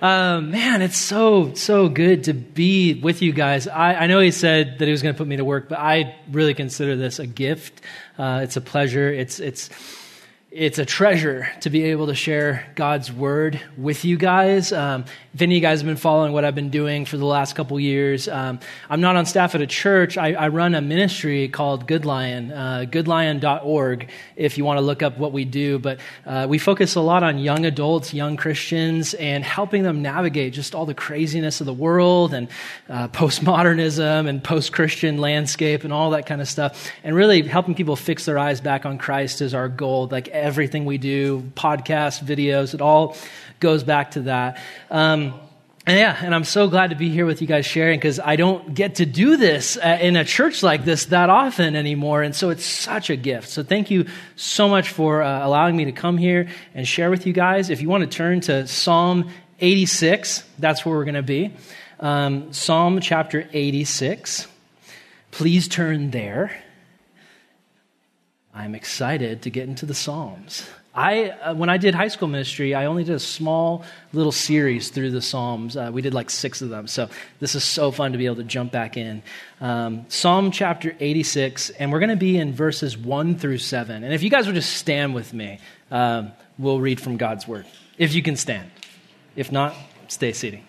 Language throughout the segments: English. Man, it's so good to be with you guys. I know he said that he was going to put me to work, but I really consider this a gift. It's a pleasure. It's a treasure to be able to share God's word with you guys. If any of you guys have been following what I've been doing for the last couple years, I'm not on staff at a church. I run a ministry called Good Lion, goodlion.org, if you want to look up what we do. But we focus a lot on young adults, young Christians, and helping them navigate just all the craziness of the world and postmodernism and post-Christian landscape and all that kind of stuff, and really helping people fix their eyes back on Christ is our goal. Like, everything we do, podcasts, videos, it all goes back to that. And I'm so glad to be here with you guys sharing, because I don't get to do this in a church like this that often anymore, and so it's such a gift. So thank you so much for allowing me to come here and share with you guys. If you want to turn to Psalm 86, that's where we're going to be. Psalm chapter 86. Please turn there. I'm excited to get into the Psalms. When I did high school ministry, I only did a small little series through the Psalms. We did like 6 of them, so this is so fun to be able to jump back in. Psalm chapter 86, and we're going to be in verses 1-7. And if you guys would just stand with me, we'll read from God's Word, if you can stand. If not, stay seated.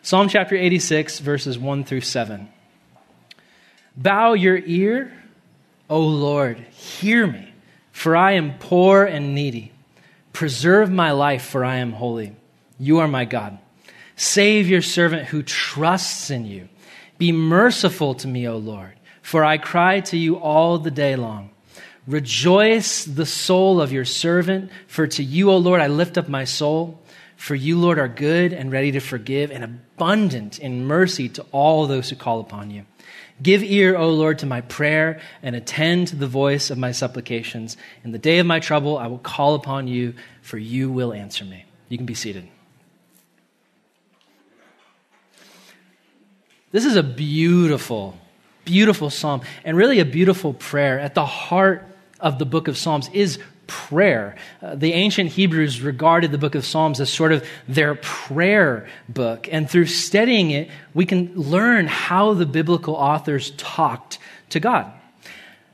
Psalm chapter 86, verses 1-7. Bow your ear, O Lord, hear me, for I am poor and needy. Preserve my life, for I am holy. You are my God. Save your servant who trusts in you. Be merciful to me, O Lord, for I cry to you all the day long. Rejoice the soul of your servant, for to you, O Lord, I lift up my soul. For you, Lord, are good and ready to forgive and abundant in mercy to all those who call upon you. Give ear, O Lord, to my prayer and attend to the voice of my supplications. In the day of my trouble, I will call upon you, for you will answer me. You can be seated. This is a beautiful, beautiful psalm, and really a beautiful prayer. At the heart of the book of Psalms is prayer. The ancient Hebrews regarded the book of Psalms as sort of their prayer book. And through studying it, we can learn how the biblical authors talked to God.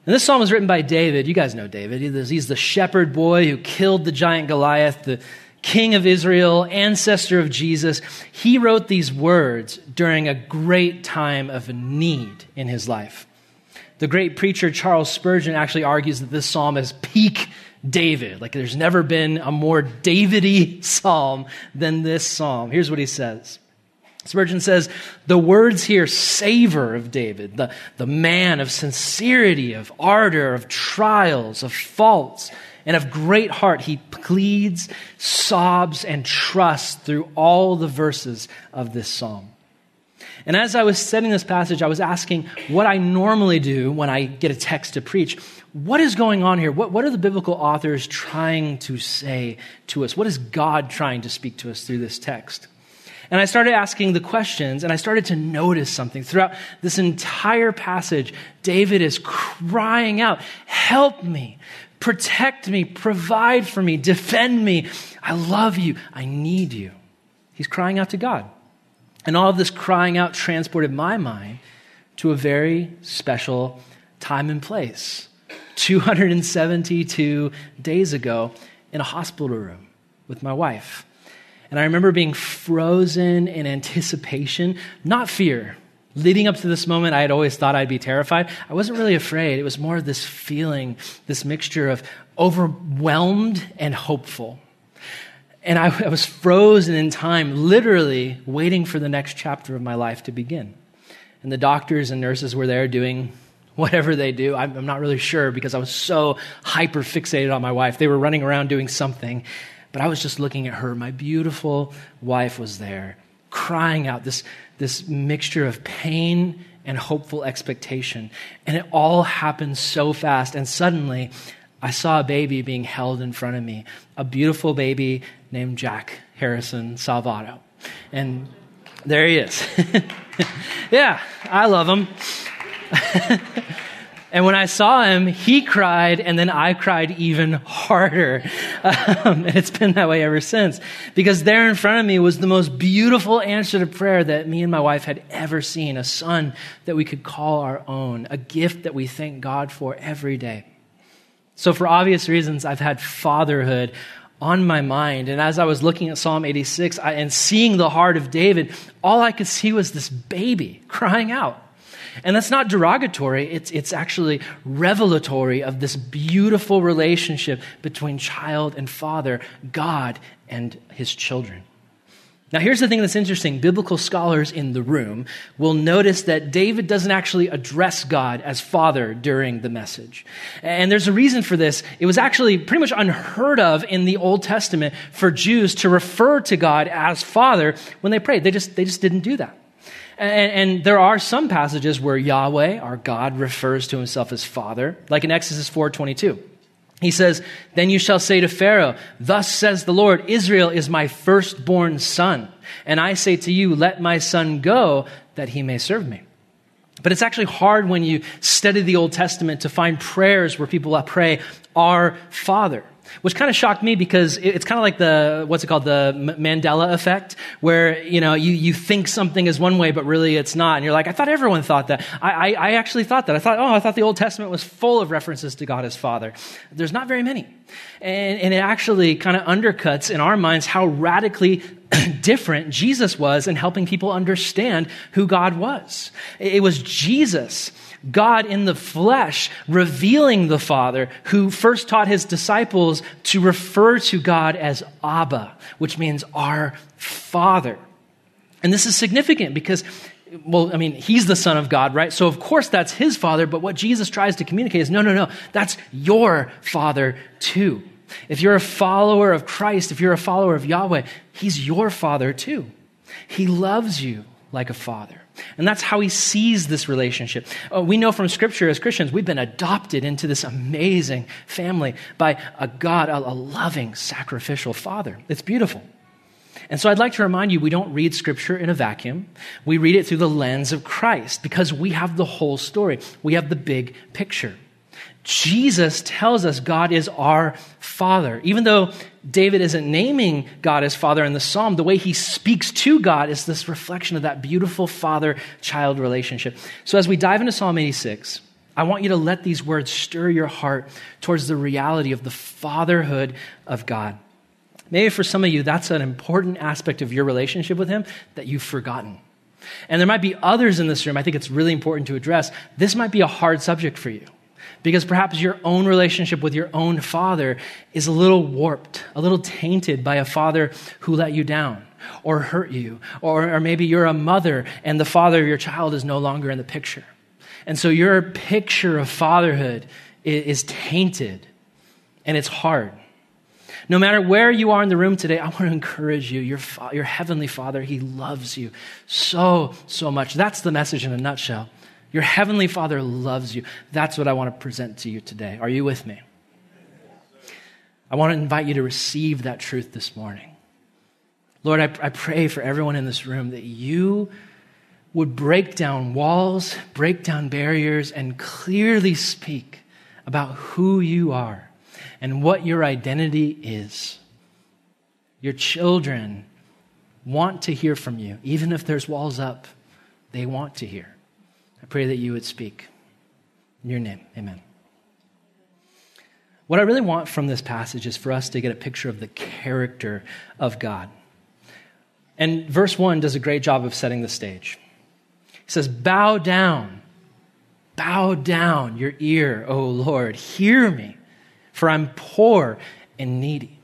And this psalm was written by David. You guys know David. He's the shepherd boy who killed the giant Goliath, the king of Israel, ancestor of Jesus. He wrote these words during a great time of need in his life. The great preacher Charles Spurgeon actually argues that this psalm is peak David. Like, there's never been a more David-y psalm than this psalm. Here's what he says. Spurgeon says, the words here savor of David, the man of sincerity, of ardor, of trials, of faults, and of great heart. He pleads, sobs, and trusts through all the verses of this psalm. And as I was studying this passage, I was asking what I normally do when I get a text to preach. What is going on here? What are the biblical authors trying to say to us? What is God trying to speak to us through this text? And I started asking the questions, and I started to notice something. Throughout this entire passage, David is crying out, help me, protect me, provide for me, defend me. I love you. I need you. He's crying out to God. And all of this crying out transported my mind to a very special time and place, 272 days ago in a hospital room with my wife. And I remember being frozen in anticipation, not fear. Leading up to this moment, I had always thought I'd be terrified. I wasn't really afraid. It was more this feeling, this mixture of overwhelmed and hopeful. And I was frozen in time, literally waiting for the next chapter of my life to begin. And the doctors and nurses were there doing whatever they do. I'm not really sure, because I was so hyper-fixated on my wife. They were running around doing something, but I was just looking at her. My beautiful wife was there, crying out this mixture of pain and hopeful expectation. And it all happened so fast, and suddenly I saw a baby being held in front of me, a beautiful baby named Jack Harrison Salvato. And there he is. Yeah, I love him. And when I saw him, he cried, and then I cried even harder. And it's been that way ever since. Because there in front of me was the most beautiful answer to prayer that me and my wife had ever seen, a son that we could call our own, a gift that we thank God for every day. So for obvious reasons, I've had fatherhood on my mind. And as I was looking at Psalm 86 and seeing the heart of David, all I could see was this baby crying out. And that's not derogatory. It's actually revelatory of this beautiful relationship between child and father, God and his children. Now, here's the thing that's interesting. Biblical scholars in the room will notice that David doesn't actually address God as Father during the message. And there's a reason for this. It was actually pretty much unheard of in the Old Testament for Jews to refer to God as Father when they prayed. They just didn't do that. And there are some passages where Yahweh, our God, refers to himself as Father, like in Exodus 4:22. He says, "Then you shall say to Pharaoh, 'Thus says the Lord, Israel is my firstborn son. And I say to you, let my son go, that he may serve me.'" But it's actually hard when you study the Old Testament to find prayers where people pray, "Our Father," which kind of shocked me because it's kind of like the Mandela effect, where, you know, you think something is one way, but really it's not. And you're like, I thought everyone thought that. I actually thought that. I thought the Old Testament was full of references to God as Father. There's not very many. And it actually kind of undercuts in our minds how radically different Jesus was in helping people understand who God was. It was Jesus, God in the flesh, revealing the Father, who first taught his disciples to refer to God as Abba, which means our Father. And this is significant because, well, I mean, he's the Son of God, right? So of course that's his Father, but what Jesus tries to communicate is, no, that's your Father too. If you're a follower of Christ, if you're a follower of Yahweh, he's your Father too. He loves you like a father. And that's how he sees this relationship. We know from Scripture as Christians, we've been adopted into this amazing family by a God, a loving, sacrificial Father. It's beautiful. And so I'd like to remind you, we don't read Scripture in a vacuum. We read it through the lens of Christ because we have the whole story. We have the big picture. Jesus tells us God is our Father. Even though David isn't naming God as Father in the Psalm, the way he speaks to God is this reflection of that beautiful father-child relationship. So as we dive into Psalm 86, I want you to let these words stir your heart towards the reality of the fatherhood of God. Maybe for some of you, that's an important aspect of your relationship with him that you've forgotten. And there might be others in this room, I think it's really important to address. This might be a hard subject for you, because perhaps your own relationship with your own father is a little warped, a little tainted by a father who let you down or hurt you, or maybe you're a mother and the father of your child is no longer in the picture. And so your picture of fatherhood is tainted, and it's hard. No matter where you are in the room today, I want to encourage you. Your heavenly Father, he loves you so, so much. That's the message in a nutshell. Your heavenly Father loves you. That's what I want to present to you today. Are you with me? I want to invite you to receive that truth this morning. Lord, I pray for everyone in this room that you would break down walls, break down barriers, and clearly speak about who you are and what your identity is. Your children want to hear from you. Even if there's walls up, they want to hear. I pray that you would speak. In your name, amen. What I really want from this passage is for us to get a picture of the character of God. And verse 1 does a great job of setting the stage. He says, bow down your ear, O Lord, hear me, for I'm poor and needy.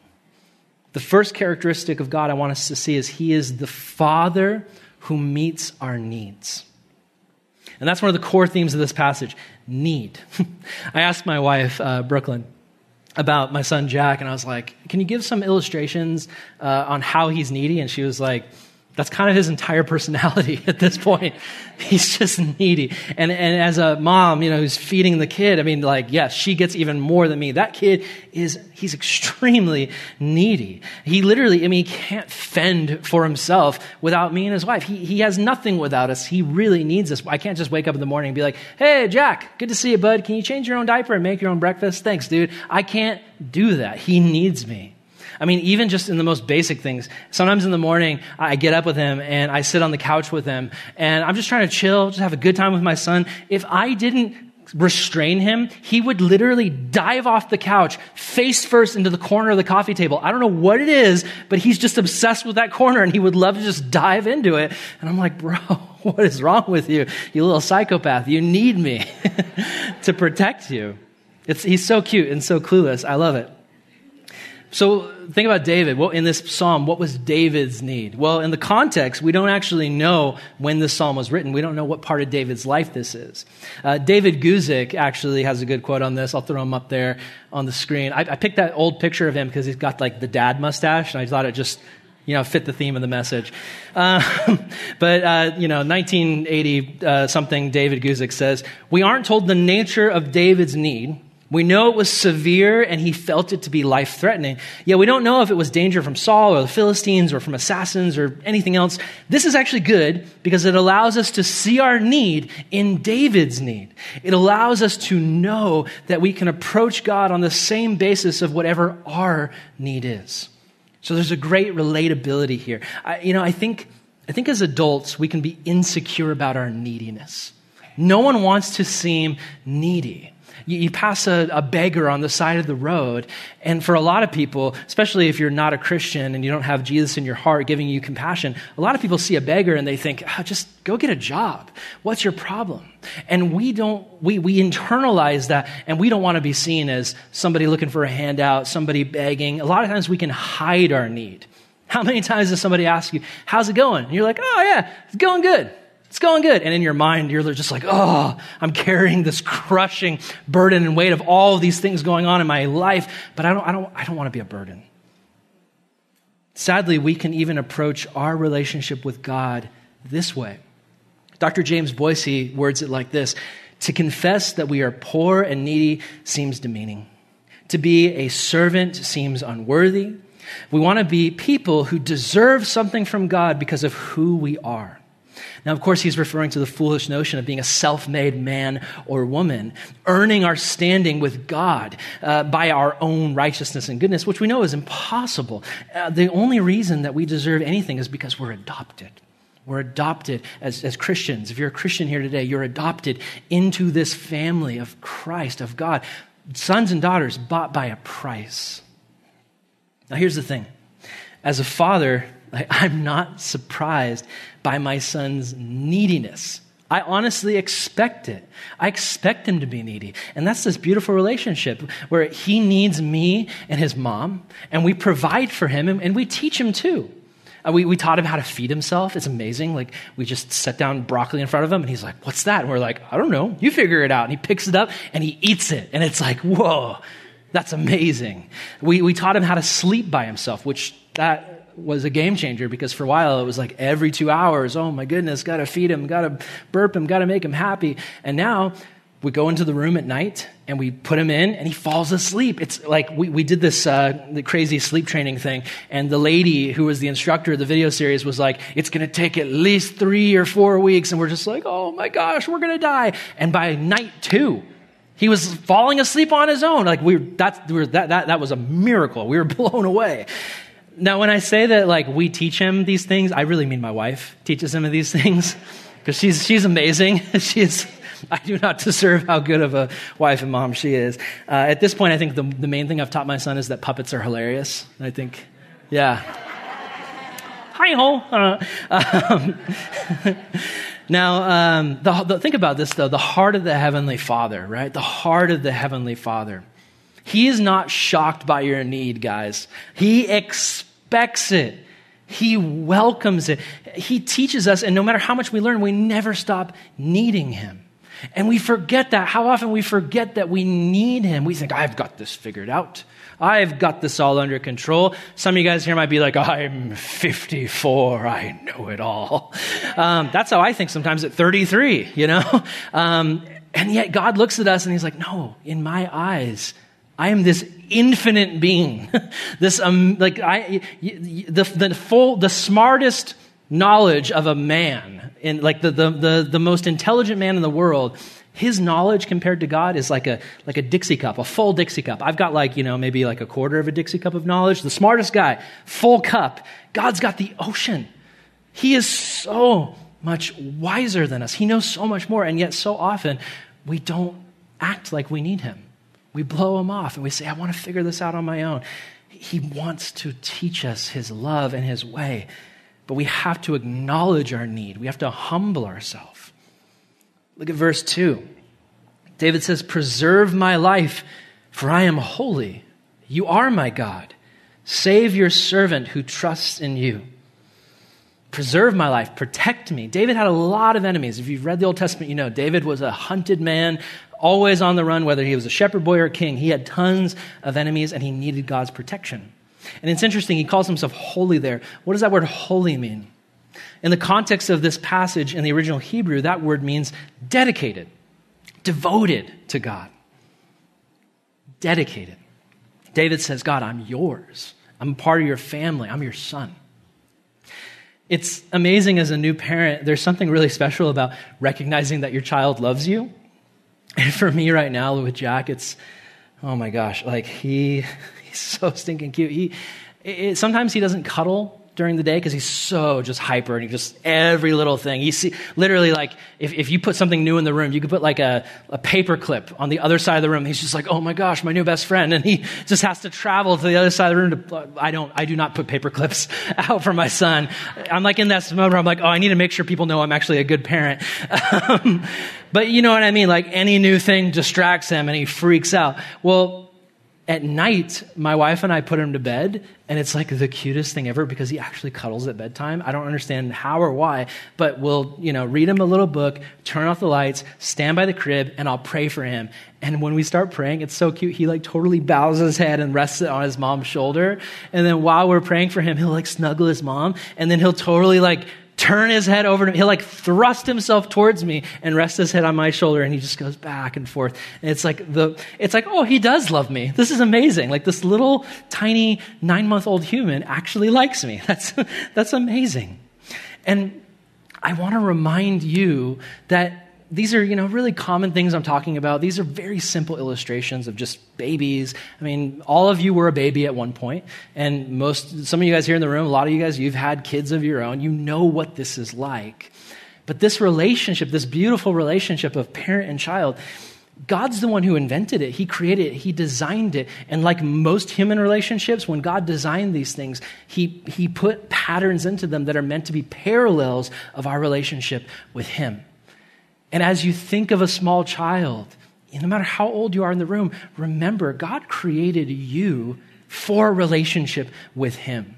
The first characteristic of God I want us to see is he is the Father who meets our needs. And that's one of the core themes of this passage, need. I asked my wife, Brooklyn, about my son Jack, and I was like, can you give some illustrations on how he's needy? And she was like, That's kind of his entire personality at this point. He's just needy. And as a mom, you know, who's feeding the kid, I mean, like, yes, she gets even more than me. That kid he's extremely needy. He literally, I mean, he can't fend for himself without me and his wife. He has nothing without us. He really needs us. I can't just wake up in the morning and be like, hey, Jack, good to see you, bud. Can you change your own diaper and make your own breakfast? Thanks, dude. I can't do that. He needs me. I mean, even just in the most basic things. Sometimes in the morning, I get up with him and I sit on the couch with him and I'm just trying to chill, just have a good time with my son. If I didn't restrain him, he would literally dive off the couch face first into the corner of the coffee table. I don't know what it is, but he's just obsessed with that corner and he would love to just dive into it. And I'm like, bro, what is wrong with you? You little psychopath. You need me to protect you. He's so cute and so clueless. I love it. So think about David. Well, in this psalm, what was David's need? Well, in the context, we don't actually know when this psalm was written. We don't know what part of David's life this is. David Guzik actually has a good quote on this. I'll throw him up there on the screen. I picked that old picture of him because he's got like the dad mustache, and I thought it just, you know, fit the theme of the message. But 1980-something, David Guzik says, "We aren't told the nature of David's need. We know it was severe and he felt it to be life-threatening. Yet we don't know if it was danger from Saul or the Philistines or from assassins or anything else. This is actually good because it allows us to see our need in David's need. It allows us to know that we can approach God on the same basis of whatever our need is." So there's a great relatability here. I think as adults, we can be insecure about our neediness. No one wants to seem needy. You pass a beggar on the side of the road, and for a lot of people, especially if you're not a Christian and you don't have Jesus in your heart giving you compassion, a lot of people see a beggar and they think, oh, just go get a job. What's your problem? And we internalize that, and we don't want to be seen as somebody looking for a handout, somebody begging. A lot of times we can hide our need. How many times does somebody ask you, how's it going? And you're like, oh yeah, it's going good. It's going good. And in your mind, you're just like, oh, I'm carrying this crushing burden and weight of all of these things going on in my life, but I don't want to be a burden. Sadly, we can even approach our relationship with God this way. Dr. James Boyce words it like this: to confess that we are poor and needy seems demeaning. To be a servant seems unworthy. We want to be people who deserve something from God because of who we are. Now, of course, he's referring to the foolish notion of being a self-made man or woman, earning our standing with God by our own righteousness and goodness, which we know is impossible. The only reason that we deserve anything is because we're adopted. We're adopted as Christians. If you're a Christian here today, you're adopted into this family of Christ, of God, sons and daughters bought by a price. Now, here's the thing. As a father, I'm not surprised by my son's neediness. I honestly expect it. I expect him to be needy. And that's this beautiful relationship where he needs me and his mom, and we provide for him, and we teach him too. We taught him how to feed himself. It's amazing. Like, we just set down broccoli in front of him, and he's like, what's that? And we're like, I don't know. You figure it out. And he picks it up, and he eats it. And it's like, whoa, that's amazing. We taught him how to sleep by himself, which that was a game changer, because for a while it was like every 2 hours, oh my goodness, gotta feed him, gotta burp him, gotta make him happy. And now we go into the room at night and we put him in and he falls asleep. It's like we did this the crazy sleep training thing, and the lady who was the instructor of the video series was like, it's gonna take at least 3 or 4 weeks, and we're just like, oh my gosh, we're gonna die. And by night 2, he was falling asleep on his own. Like that was a miracle. We were blown away. Now, when I say that, like, we teach him these things, I really mean my wife teaches him these things, because she's amazing. I do not deserve how good of a wife and mom she is. At this point, I think the main thing I've taught my son is that puppets are hilarious. I think, yeah. Hi-ho. Now, think about this, though. The heart of the Heavenly Father, right? The heart of the Heavenly Father. He is not shocked by your need, guys. He expects it. He welcomes it. He teaches us, and no matter how much we learn, we never stop needing him. And we forget that. How often we forget that we need him. We think, I've got this figured out. I've got this all under control. Some of you guys here might be like, I'm 54. I know it all. That's how I think sometimes at 33, you know? And yet God looks at us and he's like, no, in my eyes, I am this infinite being. The smartest knowledge of a man, and like the most intelligent man in the world, his knowledge compared to God is like a Dixie cup, a full Dixie cup. I've got maybe like a quarter of a Dixie cup of knowledge. The smartest guy, full cup. God's got the ocean. He is so much wiser than us. He knows so much more, and yet so often we don't act like we need him. We blow him off and we say, I want to figure this out on my own. He wants to teach us his love and his way, but we have to acknowledge our need. We have to humble ourselves. Look at verse 2. David says, preserve my life, for I am holy. You are my God. Save your servant who trusts in you. Preserve my life, protect me. David had a lot of enemies. If you've read the Old Testament, you know David was a hunted man, always on the run, whether he was a shepherd boy or a king. He had tons of enemies and he needed God's protection. And it's interesting, he calls himself holy there. What does that word holy mean? In the context of this passage in the original Hebrew, that word means dedicated, devoted to God. Dedicated. David says, God, I'm yours. I'm part of your family. I'm your son. It's amazing as a new parent, there's something really special about recognizing that your child loves you. And for me right now with Jack, it's, oh my gosh, like he's so stinking cute. Sometimes he doesn't cuddle during the day because he's so just hyper and he just every little thing. You see, literally like if you put something new in the room, you could put like a paper clip on the other side of the room. He's just like, oh my gosh, my new best friend. And he just has to travel to the other side of the room. I do not put paper clips out for my son. I'm like in that moment where I'm like, oh, I need to make sure people know I'm actually a good parent. But you know what I mean? Like any new thing distracts him and he freaks out. Well, at night, my wife and I put him to bed, and it's like the cutest thing ever because he actually cuddles at bedtime. I don't understand how or why, but we'll, read him a little book, turn off the lights, stand by the crib, and I'll pray for him. And when we start praying, it's so cute. He like totally bows his head and rests it on his mom's shoulder. And then while we're praying for him, he'll like snuggle his mom, and then he'll totally like turn his head over to me. He'll like thrust himself towards me and rest his head on my shoulder, and he just goes back and forth. And it's like, oh, he does love me. This is amazing. Like this little tiny 9-month-old human actually likes me. That's amazing. And I want to remind you that these are, really common things I'm talking about. These are very simple illustrations of just babies. I mean, all of you were a baby at one point, and some of you guys here in the room, a lot of you guys, you've had kids of your own. You know what this is like. But this relationship, this beautiful relationship of parent and child, God's the one who invented it. He created it. He designed it. And like most human relationships, when God designed these things, he put patterns into them that are meant to be parallels of our relationship with him. And as you think of a small child, no matter how old you are in the room, remember God created you for a relationship with him.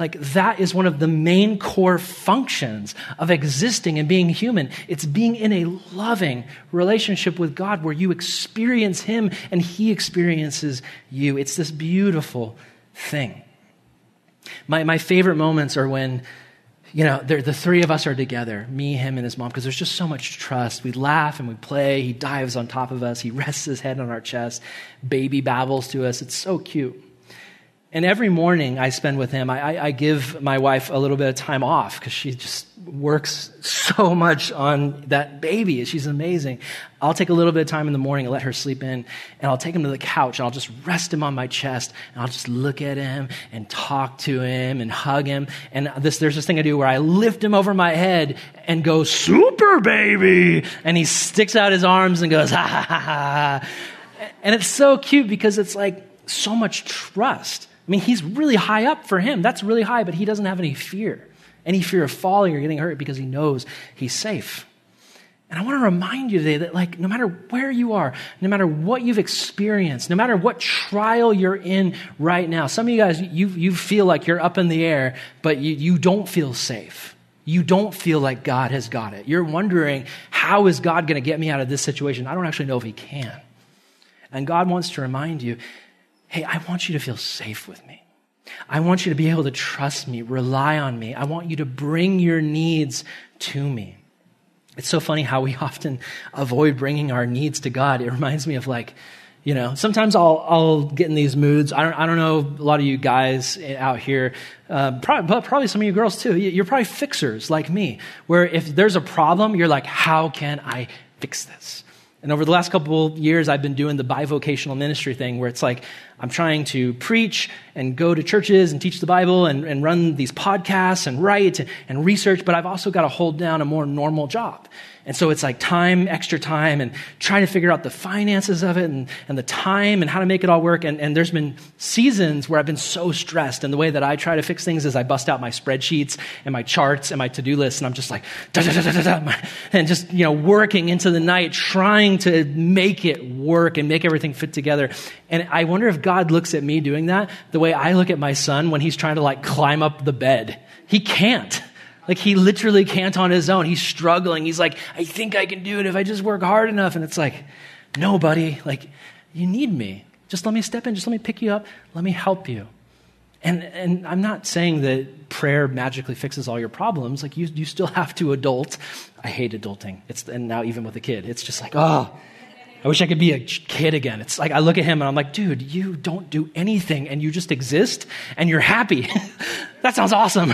Like that is one of the main core functions of existing and being human. It's being in a loving relationship with God where you experience him and he experiences you. It's this beautiful thing. My favorite moments are when the three of us are together, me, him, and his mom, because there's just so much trust. We laugh and we play. He dives on top of us. He rests his head on our chest. Baby babbles to us. It's so cute. And every morning I spend with him, I give my wife a little bit of time off because she just works so much on that baby. She's amazing. I'll take a little bit of time in the morning and let her sleep in, and I'll take him to the couch, and I'll just rest him on my chest, and I'll just look at him and talk to him and hug him. And there's this thing I do where I lift him over my head and go, super baby! And he sticks out his arms and goes, ha, ha, ha, ha. And it's so cute because it's like so much trust. I mean, he's really high up for him. That's really high, but he doesn't have any fear of falling or getting hurt because he knows he's safe. And I want to remind you today that like, no matter where you are, no matter what you've experienced, no matter what trial you're in right now, some of you guys, you feel like you're up in the air, but you don't feel safe. You don't feel like God has got it. You're wondering, how is God going to get me out of this situation? I don't actually know if he can. And God wants to remind you, hey, I want you to feel safe with me. I want you to be able to trust me, rely on me. I want you to bring your needs to me. It's so funny how we often avoid bringing our needs to God. It reminds me of sometimes I'll get in these moods. I don't know a lot of you guys out here, probably some of you girls too. You're probably fixers like me, where if there's a problem, you're like, how can I fix this? And over the last couple years, I've been doing the bivocational ministry thing where it's like I'm trying to preach and go to churches and teach the Bible and run these podcasts and write and research, but I've also got to hold down a more normal job. And so it's like extra time, and trying to figure out the finances of it and the time and how to make it all work. And there's been seasons where I've been so stressed, and the way that I try to fix things is I bust out my spreadsheets and my charts and my to-do list, and I'm just like, and just, working into the night, trying to make it work and make everything fit together. And I wonder if God looks at me doing that the way I look at my son when he's trying to climb up the bed. He can't. He literally can't on his own. He's struggling. He's like, I think I can do it if I just work hard enough. And it's like, no, buddy, you need me. Just let me step in. Just let me pick you up. Let me help you. And I'm not saying that prayer magically fixes all your problems. You still have to adult. I hate adulting. And now even with a kid, it's just I wish I could be a kid again. It's I look at him and I'm like, dude, you don't do anything and you just exist and you're happy. That sounds awesome.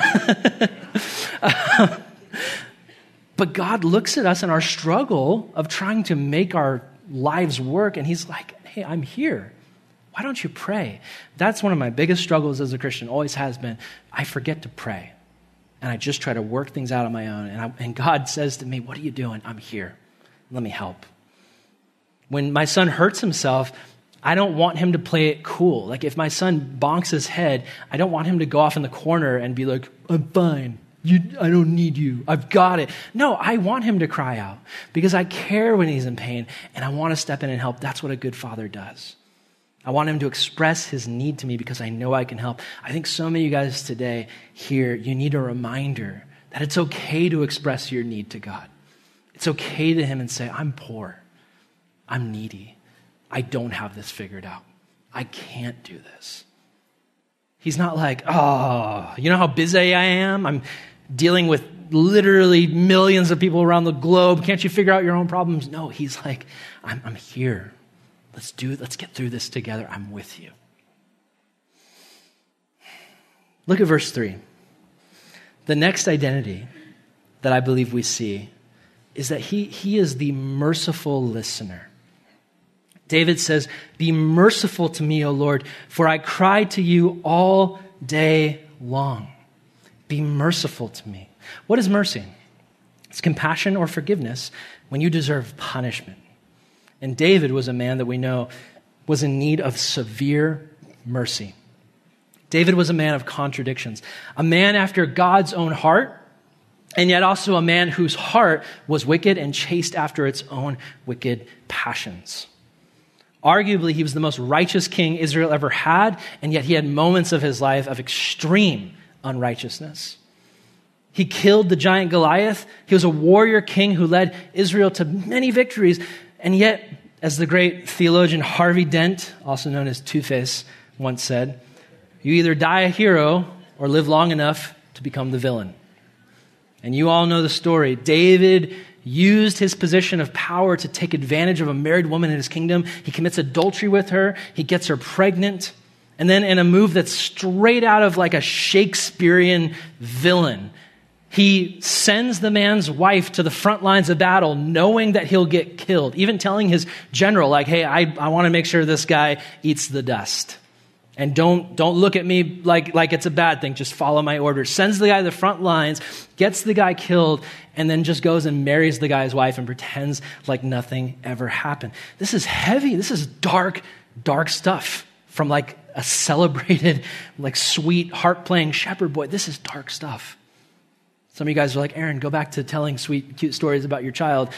But God looks at us in our struggle of trying to make our lives work, and he's like, hey, I'm here. Why don't you pray? That's one of my biggest struggles as a Christian, always has been. I forget to pray, and I just try to work things out on my own. And God says to me, what are you doing? I'm here. Let me help. When my son hurts himself, I don't want him to play it cool. If my son bonks his head, I don't want him to go off in the corner and be like, I'm fine. I don't need you. I've got it. No, I want him to cry out because I care when he's in pain, and I want to step in and help. That's what a good father does. I want him to express his need to me because I know I can help. I think so many of you guys today here, you need a reminder that it's okay to express your need to God. It's okay to him and say, I'm poor. I'm needy. I don't have this figured out. I can't do this. He's not like, oh, you know how busy I am? I'm dealing with literally millions of people around the globe. Can't you figure out your own problems? No, he's like, I'm here. Let's get through this together. I'm with you. Look at verse 3. The next identity that I believe we see is that he is the merciful listener. David says, be merciful to me, O Lord, for I cry to you all day long. Be merciful to me. What is mercy? It's compassion or forgiveness when you deserve punishment. And David was a man that we know was in need of severe mercy. David was a man of contradictions, a man after God's own heart, and yet also a man whose heart was wicked and chased after its own wicked passions. Arguably, he was the most righteous king Israel ever had, and yet he had moments of his life of extreme unrighteousness. He killed the giant Goliath. He was a warrior king who led Israel to many victories, and yet, as the great theologian Harvey Dent, also known as Two-Face, once said, you either die a hero or live long enough to become the villain. And you all know the story. David used his position of power to take advantage of a married woman in his kingdom. He commits adultery with her. He gets her pregnant. And then in a move that's straight out of a Shakespearean villain, he sends the man's wife to the front lines of battle knowing that he'll get killed, even telling his general, hey, I want to make sure this guy eats the dust. And don't look at me like it's a bad thing. Just follow my orders. Sends the guy to the front lines, gets the guy killed, and then just goes and marries the guy's wife and pretends like nothing ever happened. This is heavy. This is dark, dark stuff from a celebrated, sweet, harp-playing shepherd boy. This is dark stuff. Some of you guys are like, Aaron, go back to telling sweet, cute stories about your child.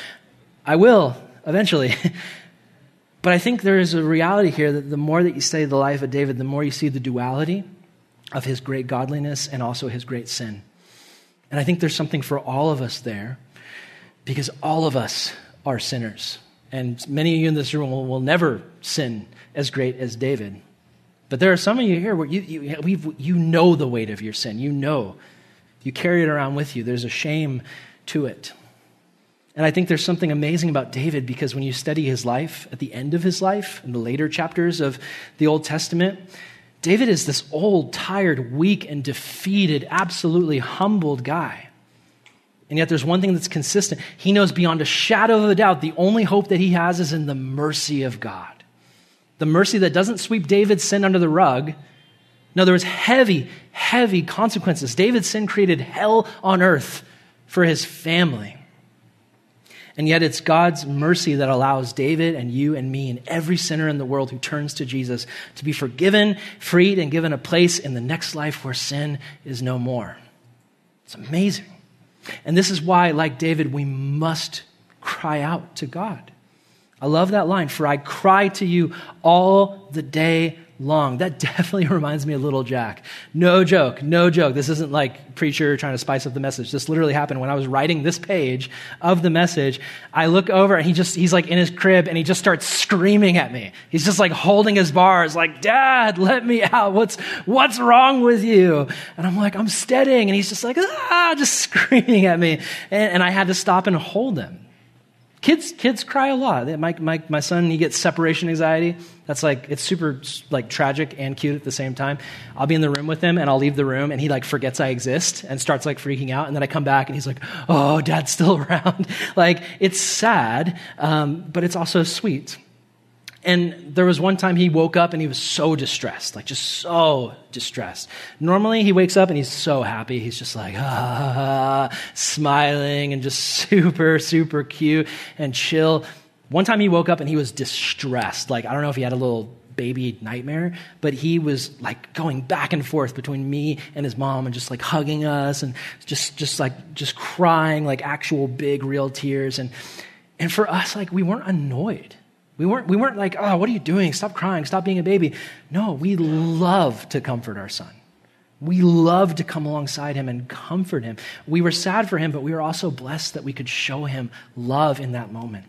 I will eventually. But I think there is a reality here that the more that you study the life of David, the more you see the duality of his great godliness and also his great sin. And I think there's something for all of us there, because all of us are sinners. And many of you in this room will never sin as great as David. But there are some of you here where you know the weight of your sin. You know. You carry it around with you. There's a shame to it. And I think there's something amazing about David, because when you study his life, at the end of his life, in the later chapters of the Old Testament, David is this old, tired, weak, and defeated, absolutely humbled guy. And yet there's one thing that's consistent. He knows beyond a shadow of a doubt the only hope that he has is in the mercy of God. The mercy that doesn't sweep David's sin under the rug. No, there was heavy, heavy consequences. David's sin created hell on earth for his family. And yet it's God's mercy that allows David and you and me and every sinner in the world who turns to Jesus to be forgiven, freed, and given a place in the next life where sin is no more. It's amazing. And this is why, like David, we must cry out to God. I love that line, "For I cry to you all the day long." That definitely reminds me of little Jack. No joke. This isn't like preacher trying to spice up the message. This literally happened when I was writing this page of the message. I look over and he's like in his crib, and he just starts screaming at me. He's just like holding his bars like, "Dad, let me out. What's wrong with you?" And I'm like, "I'm studying." And he's just like, "Ah," just screaming at me. And I had to stop and hold him. Kids cry a lot. My son, he gets separation anxiety. That's like, it's super like tragic and cute at the same time. I'll be in the room with him and I'll leave the room and he like forgets I exist and starts like freaking out. And then I come back and he's like, "Oh, Dad's still around." Like, it's sad, but it's also sweet. And there was one time he woke up and he was so distressed, like just so distressed. Normally he wakes up and he's so happy. He's just like, smiling and just super, super cute and chill. One time he woke up and he was distressed. Like, I don't know if he had a little baby nightmare, but he was like going back and forth between me and his mom and just like hugging us and just crying like actual big, real tears. And for us, like, we weren't annoyed. We weren't like, "Oh, what are you doing? Stop crying. Stop being a baby." No, we love to comfort our son. We love to come alongside him and comfort him. We were sad for him, but we were also blessed that we could show him love in that moment.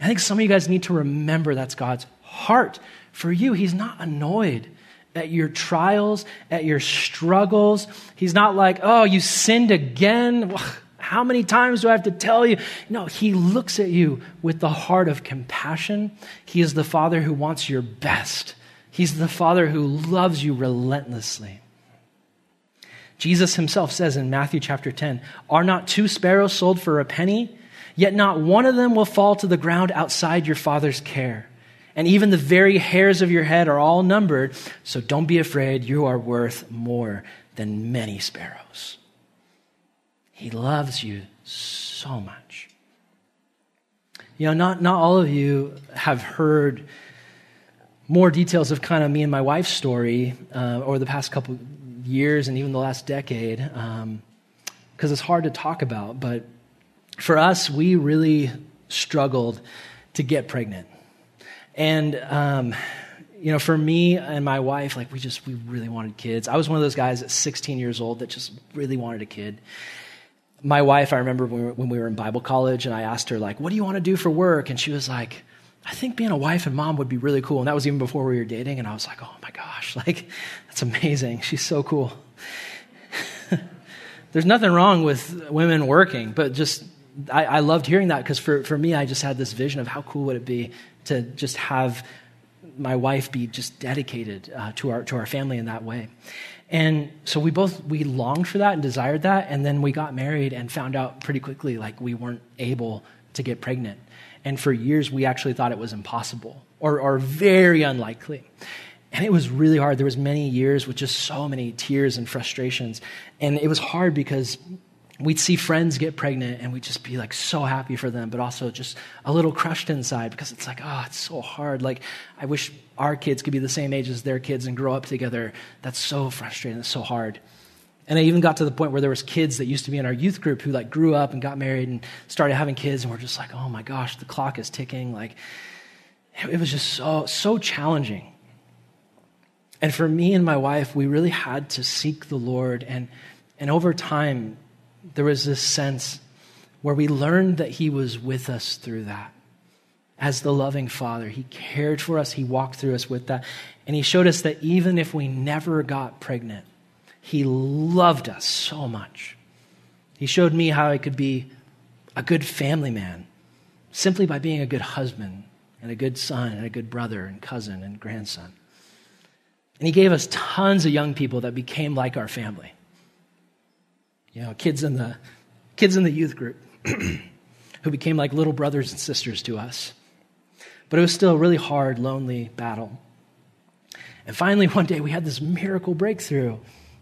I think some of you guys need to remember that's God's heart for you. He's not annoyed at your trials, at your struggles. He's not like, "Oh, you sinned again. How many times do I have to tell you?" No, he looks at you with the heart of compassion. He is the Father who wants your best. He's the Father who loves you relentlessly. Jesus himself says in Matthew chapter 10, "Are not two sparrows sold for a penny? Yet not one of them will fall to the ground outside your Father's care. And even the very hairs of your head are all numbered. So don't be afraid, you are worth more than many sparrows." He loves you so much. You know, not all of you have heard more details of kind of me and my wife's story over the past couple years and even the last decade, because it's hard to talk about. But for us, we really struggled to get pregnant. And you know, for me and my wife, like, we really wanted kids. I was one of those guys at 16 years old that just really wanted a kid. My wife, I remember when we were in Bible college, and I asked her, like, "What do you want to do for work?" And she was like, "I think being a wife and mom would be really cool." And that was even before we were dating. And I was like, "Oh my gosh, like, that's amazing. She's so cool." There's nothing wrong with women working, but just, I loved hearing that, because for me, I just had this vision of how cool would it be to just have my wife be just dedicated to our family in that way. And so we longed for that and desired that, and then we got married and found out pretty quickly, like, we weren't able to get pregnant. And for years, we actually thought it was impossible or very unlikely. And it was really hard. There was many years with just so many tears and frustrations. And it was hard because we'd see friends get pregnant and we'd just be like so happy for them, but also just a little crushed inside, because it's like, "Oh, it's so hard. Like, I wish our kids could be the same age as their kids and grow up together. That's so frustrating. It's so hard." And I even got to the point where there was kids that used to be in our youth group who like grew up and got married and started having kids, and we're just like, "Oh my gosh, the clock is ticking." Like, it was just so challenging. And for me and my wife, we really had to seek the Lord, and over time, there was this sense where we learned that he was with us through that. As the loving Father, he cared for us, he walked through us with that. And he showed us that even if we never got pregnant, he loved us so much. He showed me how I could be a good family man simply by being a good husband and a good son and a good brother and cousin and grandson. And he gave us tons of young people that became like our family. You know, kids in the youth group who became like little brothers and sisters to us. But it was still a really hard, lonely battle. And finally, one day, we had this miracle breakthrough.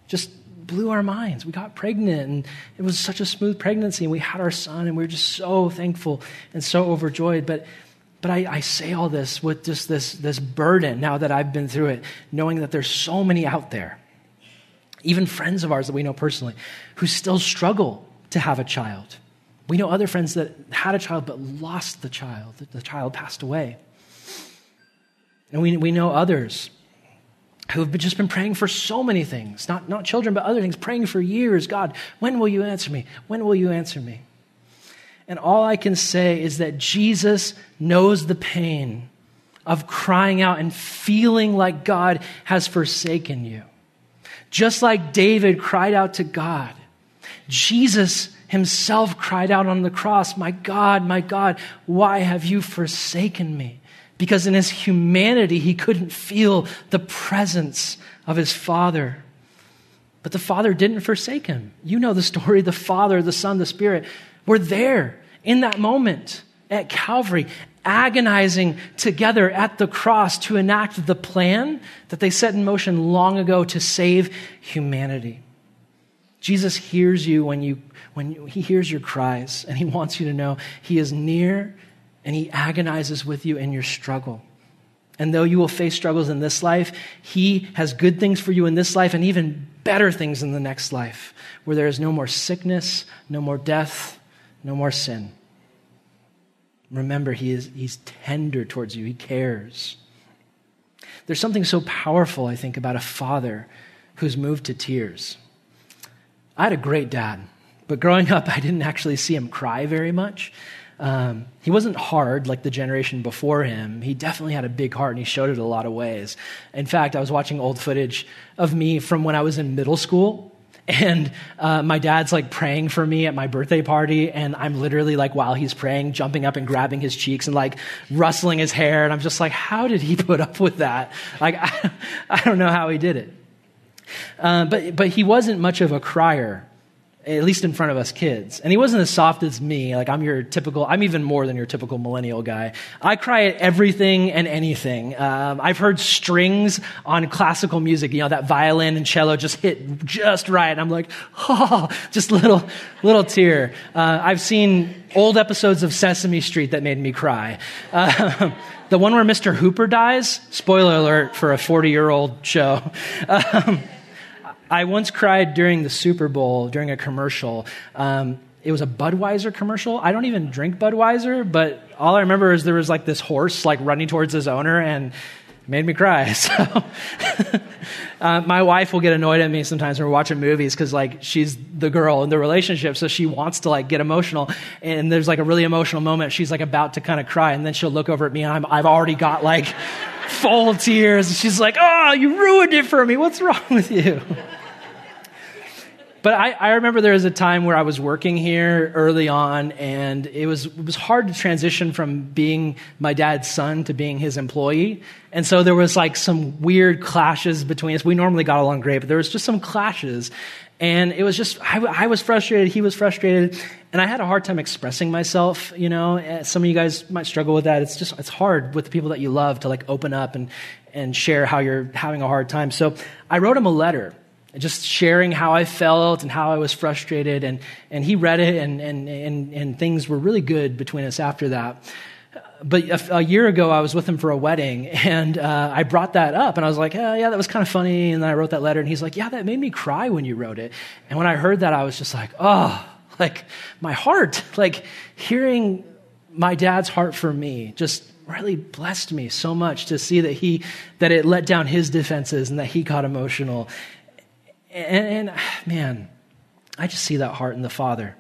Just blew our minds. We got pregnant, and it was such a smooth pregnancy, and we had our son, and we were just so thankful and so overjoyed. But I say all this with just this burden now that I've been through it, knowing that there's so many out there, even friends of ours that we know personally, who still struggle to have a child. We know other friends that had a child but lost the child. The child passed away. And we know others who have just been praying for so many things, not children, but other things, praying for years. God, when will you answer me? When will you answer me? And all I can say is that Jesus knows the pain of crying out and feeling like God has forsaken you. Just like David cried out to God, Jesus himself cried out on the cross, my God, why have you forsaken me? Because in his humanity, he couldn't feel the presence of his Father. But the Father didn't forsake him. You know the story. The Father, the Son, the Spirit were there in that moment at Calvary, agonizing together at the cross to enact the plan that they set in motion long ago to save humanity. Jesus hears you when he hears your cries, and he wants you to know he is near. And he agonizes with you in your struggle. And though you will face struggles in this life, he has good things for you in this life and even better things in the next life, where there is no more sickness, no more death, no more sin. Remember, he's tender towards you. He cares. There's something so powerful, I think, about a father who's moved to tears. I had a great dad, but growing up, I didn't actually see him cry very much. He wasn't hard like the generation before him. He definitely had a big heart, and he showed it a lot of ways. In fact, I was watching old footage of me from when I was in middle school, and my dad's like praying for me at my birthday party, and I'm literally like, while he's praying, jumping up and grabbing his cheeks and like rustling his hair, and I'm just like, how did he put up with that? Like, I don't know how he did it. But he wasn't much of a crier, at least in front of us kids. And he wasn't as soft as me. Like, I'm even more than your typical millennial guy. I cry at everything and anything. I've heard strings on classical music, you know, that violin and cello just hit just right. And I'm like, oh, just little tear. I've seen old episodes of Sesame Street that made me cry. The one where Mr. Hooper dies, spoiler alert for a 40-year-old show. I once cried during the Super Bowl, during a commercial. It was a Budweiser commercial. I don't even drink Budweiser, but all I remember is there was like this horse like running towards his owner, and it made me cry. So my wife will get annoyed at me sometimes when we're watching movies, because like she's the girl in the relationship, so she wants to like get emotional. And there's like a really emotional moment. She's like about to kind of cry, and then she'll look over at me, and I've already got like full tears. And she's like, "Oh, you ruined it for me. What's wrong with you?" But I remember there was a time where I was working here early on, and it was hard to transition from being my dad's son to being his employee. And so there was like some weird clashes between us. We normally got along great, but there was just some clashes. And it was just, I was frustrated, he was frustrated, and I had a hard time expressing myself, you know. Some of you guys might struggle with that. It's hard with the people that you love to like open up and share how you're having a hard time. So I wrote him a letter, just sharing how I felt and how I was frustrated. And he read it, and things were really good between us after that. But a year ago, I was with him for a wedding, and I brought that up, and I was like, oh, yeah, that was kind of funny. And then I wrote that letter, and he's like, yeah, that made me cry when you wrote it. And when I heard that, I was just like, oh, like my heart, like hearing my dad's heart for me just really blessed me so much to see that it let down his defenses and that he got emotional. And man, I just see that heart in the Father.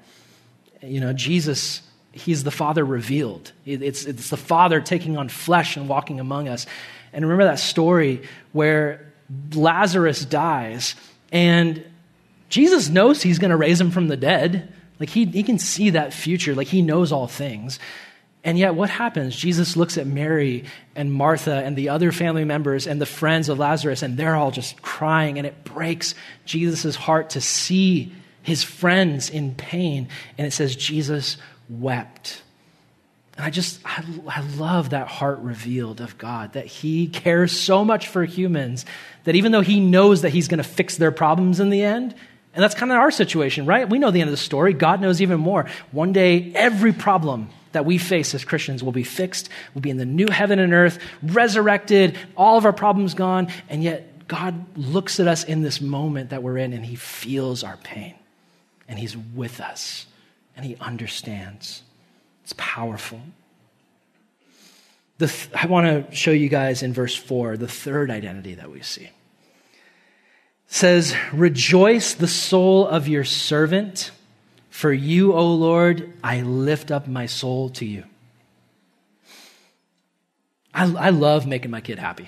You know, Jesus, he's the Father revealed. It's the Father taking on flesh and walking among us. And remember that story where Lazarus dies and Jesus knows he's going to raise him from the dead. Like he can see that future. Like he knows all things. And yet what happens? Jesus looks at Mary and Martha and the other family members and the friends of Lazarus, and they're all just crying, and it breaks Jesus' heart to see his friends in pain. And it says, Jesus wept. And I love that heart revealed of God, that he cares so much for humans that even though he knows that he's going to fix their problems in the end, and that's kind of our situation, right? We know the end of the story. God knows even more. One day, every problem that we face as Christians will be fixed. We'll be in the new heaven and earth, resurrected, all of our problems gone. And yet God looks at us in this moment that we're in, and he feels our pain, and he's with us, and he understands. It's powerful. I want to show you guys in verse 4, the third identity that we see. It says, rejoice the soul of your servant, for you, O Lord, I lift up my soul to you. I love making my kid happy.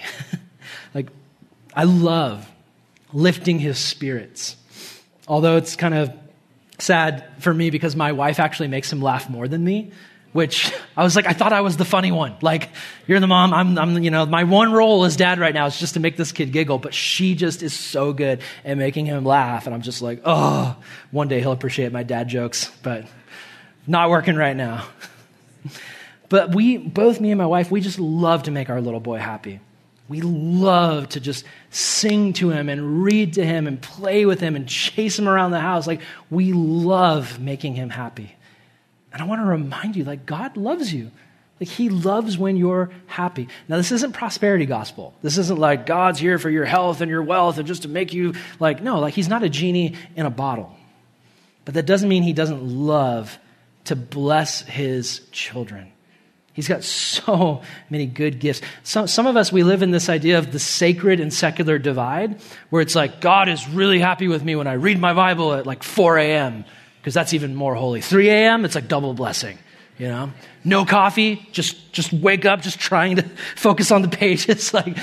Like, I love lifting his spirits. Although it's kind of sad for me because my wife actually makes him laugh more than me, which I was like, I thought I was the funny one. Like, you're the mom, I'm you know, my one role as dad right now is just to make this kid giggle, but she just is so good at making him laugh. And I'm just like, oh, one day he'll appreciate my dad jokes, but not working right now. But me and my wife, we just love to make our little boy happy. We love to just sing to him and read to him and play with him and chase him around the house. Like, we love making him happy. And I want to remind you, like, God loves you. Like, he loves when you're happy. Now, this isn't prosperity gospel. This isn't like God's here for your health and your wealth and just to make you like, no, like he's not a genie in a bottle. But that doesn't mean he doesn't love to bless his children. He's got so many good gifts. Some of us, we live in this idea of the sacred and secular divide, where it's like, God is really happy with me when I read my Bible at like 4 a.m., because that's even more holy. 3 a.m., it's like double blessing, you know? No coffee, just wake up, just trying to focus on the page. It's like,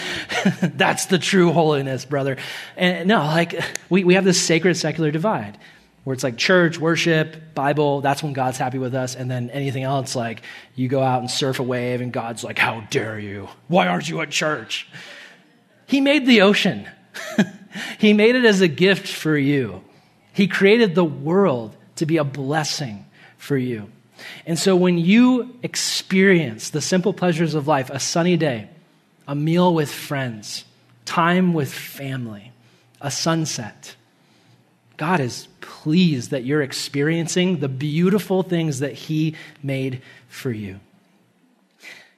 that's the true holiness, brother. And no, like, we have this sacred and secular divide, where it's like church, worship, Bible, that's when God's happy with us. And then anything else, like you go out and surf a wave and God's like, how dare you? Why aren't you at church? He made the ocean. He made it as a gift for you. He created the world to be a blessing for you. And so when you experience the simple pleasures of life, a sunny day, a meal with friends, time with family, a sunset, God is pleased that you're experiencing the beautiful things that he made for you.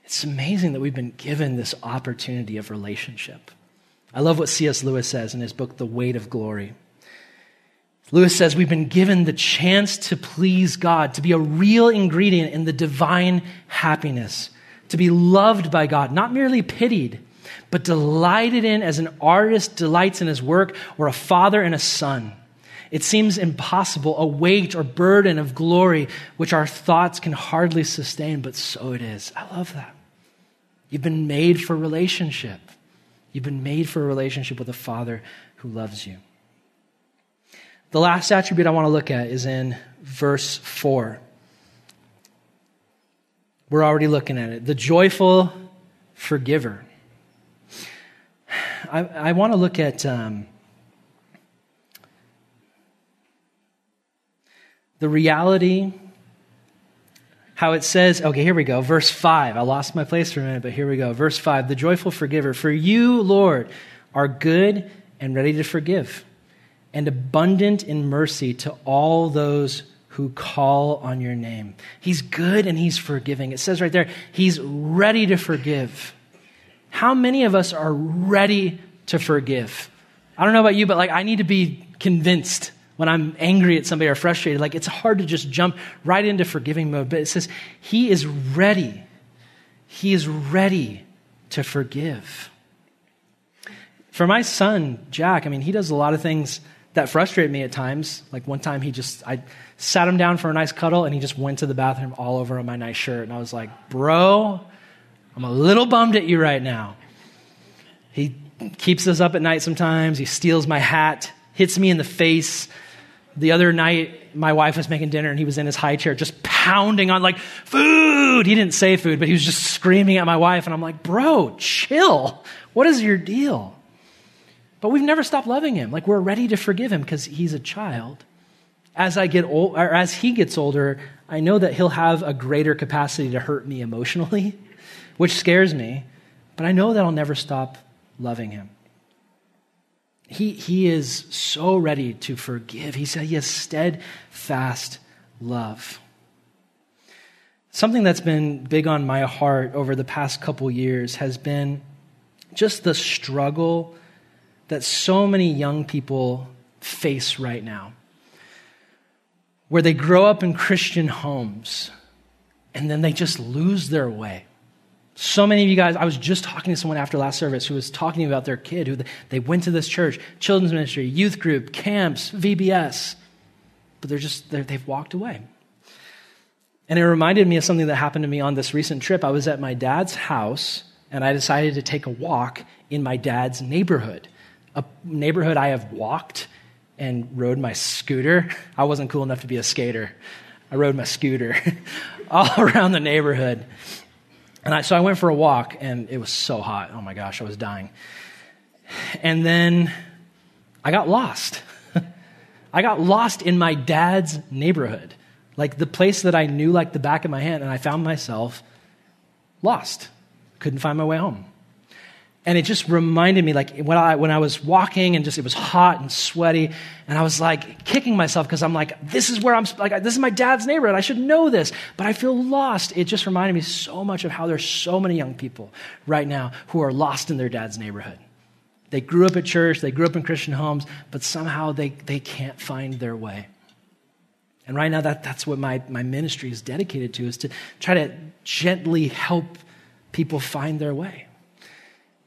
It's amazing that we've been given this opportunity of relationship. I love what C.S. Lewis says in his book, The Weight of Glory. Lewis says, we've been given the chance to please God, to be a real ingredient in the divine happiness, to be loved by God, not merely pitied, but delighted in as an artist delights in his work, or a father and a son. It seems impossible, a weight or burden of glory which our thoughts can hardly sustain, but so it is. I love that. You've been made for relationship. You've been made for a relationship with a Father who loves you. The last attribute I want to look at is in verse 4. We're already looking at it. The joyful forgiver. I want to look at the reality, how it says, okay, here we go, verse 5. I lost my place for a minute, but here we go. Verse 5, the joyful forgiver. For you, Lord, are good and ready to forgive, and abundant in mercy to all those who call on your name. He's good and he's forgiving. It says right there, he's ready to forgive. How many of us are ready to forgive? I don't know about you, but like I need to be convinced when I'm angry at somebody or frustrated. Like it's hard to just jump right into forgiving mode. But it says he is ready. He is ready to forgive. For my son, Jack, I mean, he does a lot of things that frustrated me at times. Like one time I sat him down for a nice cuddle and he just went to the bathroom all over on my nice shirt. And I was like, bro, I'm a little bummed at you right now. He keeps us up at night sometimes. He steals my hat, hits me in the face. The other night, my wife was making dinner and he was in his high chair just pounding on like food. He didn't say food, but he was just screaming at my wife. And I'm like, bro, chill. What is your deal? But we've never stopped loving him. Like we're ready to forgive him because he's a child. As I get old, or as he gets older, I know that he'll have a greater capacity to hurt me emotionally, which scares me. But I know that I'll never stop loving him. He is so ready to forgive. He said he has steadfast love. Something that's been big on my heart over the past couple years has been just the struggle that so many young people face right now, where they grow up in Christian homes and then they just lose their way. So many of you guys, I was just talking to someone after last service who was talking about their kid, who they went to this church, children's ministry, youth group, camps, VBS, but they've walked away. And it reminded me of something that happened to me on this recent trip. I was at my dad's house and I decided to take a walk in my dad's neighborhood, a neighborhood I have walked and rode my scooter. I wasn't cool enough to be a skater. I rode my scooter all around the neighborhood. And so I went for a walk, and it was so hot. Oh my gosh, I was dying. And then I got lost. I got lost in my dad's neighborhood, like the place that I knew like the back of my hand, and I found myself lost. Couldn't find my way home. And it just reminded me, like when I was walking and just, it was hot and sweaty and I was like kicking myself because I'm like, this is my dad's neighborhood. I should know this, but I feel lost. It just reminded me so much of how there's so many young people right now who are lost in their dad's neighborhood. They grew up at church, they grew up in Christian homes, but somehow they can't find their way. And right now that's what my ministry is dedicated to, is to try to gently help people find their way.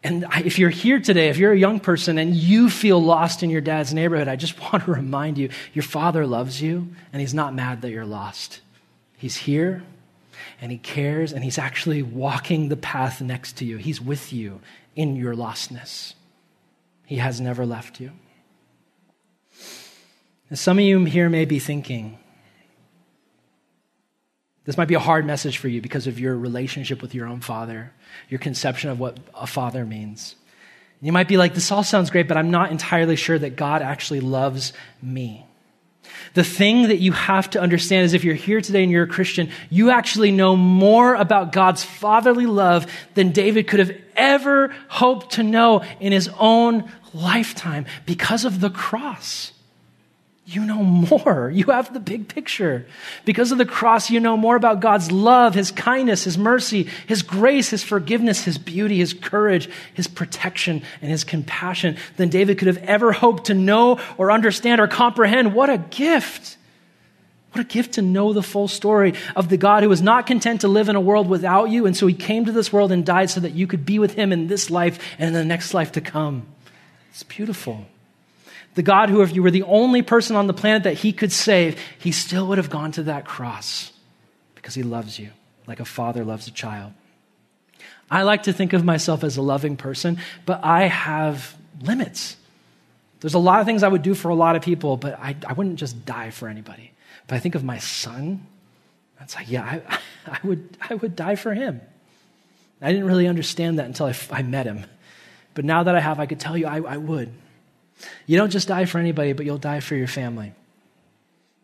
And if you're here today, if you're a young person and you feel lost in your dad's neighborhood, I just want to remind you, your father loves you and he's not mad that you're lost. He's here and he cares and he's actually walking the path next to you. He's with you in your lostness. He has never left you. And some of you here may be thinking, this might be a hard message for you because of your relationship with your own father, your conception of what a father means. You might be like, this all sounds great, but I'm not entirely sure that God actually loves me. The thing that you have to understand is if you're here today and you're a Christian, you actually know more about God's fatherly love than David could have ever hoped to know in his own lifetime because of the cross. You know more. You have the big picture. Because of the cross, you know more about God's love, his kindness, his mercy, his grace, his forgiveness, his beauty, his courage, his protection, and his compassion than David could have ever hoped to know or understand or comprehend. What a gift. What a gift to know the full story of the God who was not content to live in a world without you, and so he came to this world and died so that you could be with him in this life and in the next life to come. It's beautiful. The God who, if you were the only person on the planet that he could save, he still would have gone to that cross because he loves you like a father loves a child. I like to think of myself as a loving person, but I have limits. There's a lot of things I would do for a lot of people, but I wouldn't just die for anybody. But I think of my son, that's like, yeah, I would die for him. I didn't really understand that until I met him. But now that I have, I could tell you I would. You don't just die for anybody, but you'll die for your family.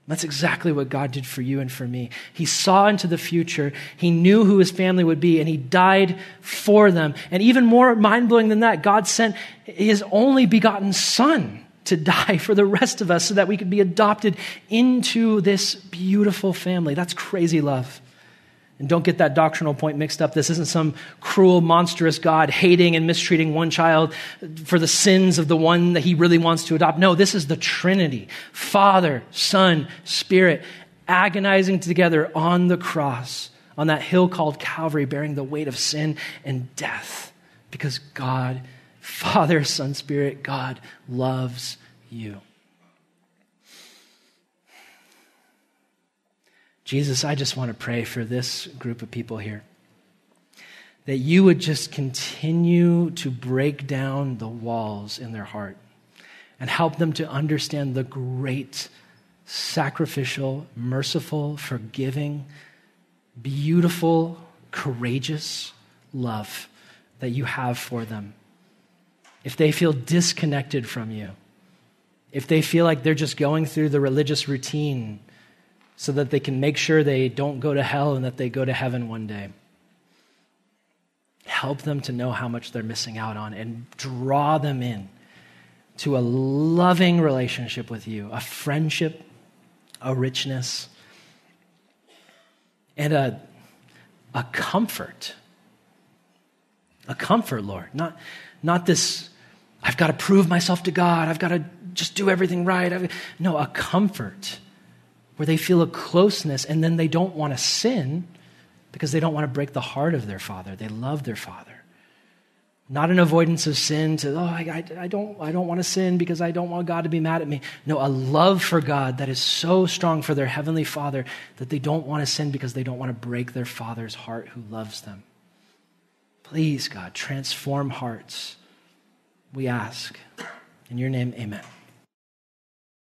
That's exactly what God did for you and for me. He saw into the future. He knew who his family would be, and he died for them. And even more mind-blowing than that, God sent his only begotten son to die for the rest of us so that we could be adopted into this beautiful family. That's crazy love. And don't get that doctrinal point mixed up. This isn't some cruel, monstrous God hating and mistreating one child for the sins of the one that he really wants to adopt. No, this is the Trinity, Father, Son, Spirit, agonizing together on the cross, on that hill called Calvary, bearing the weight of sin and death because God, Father, Son, Spirit, God loves you. Jesus, I just want to pray for this group of people here, that you would just continue to break down the walls in their heart and help them to understand the great, sacrificial, merciful, forgiving, beautiful, courageous love that you have for them. If they feel disconnected from you, if they feel like they're just going through the religious routine so that they can make sure they don't go to hell and that they go to heaven one day, help them to know how much they're missing out on and draw them in to a loving relationship with you, a friendship, a richness, and a comfort. A comfort, Lord. Not this, I've got to prove myself to God. I've got to just do everything right. No, a comfort where they feel a closeness and then they don't want to sin because they don't want to break the heart of their Father. They love their Father. Not an avoidance of sin to, I don't want to sin because I don't want God to be mad at me. No, a love for God that is so strong for their Heavenly Father that they don't want to sin because they don't want to break their Father's heart who loves them. Please, God, transform hearts. We ask. In your name, amen.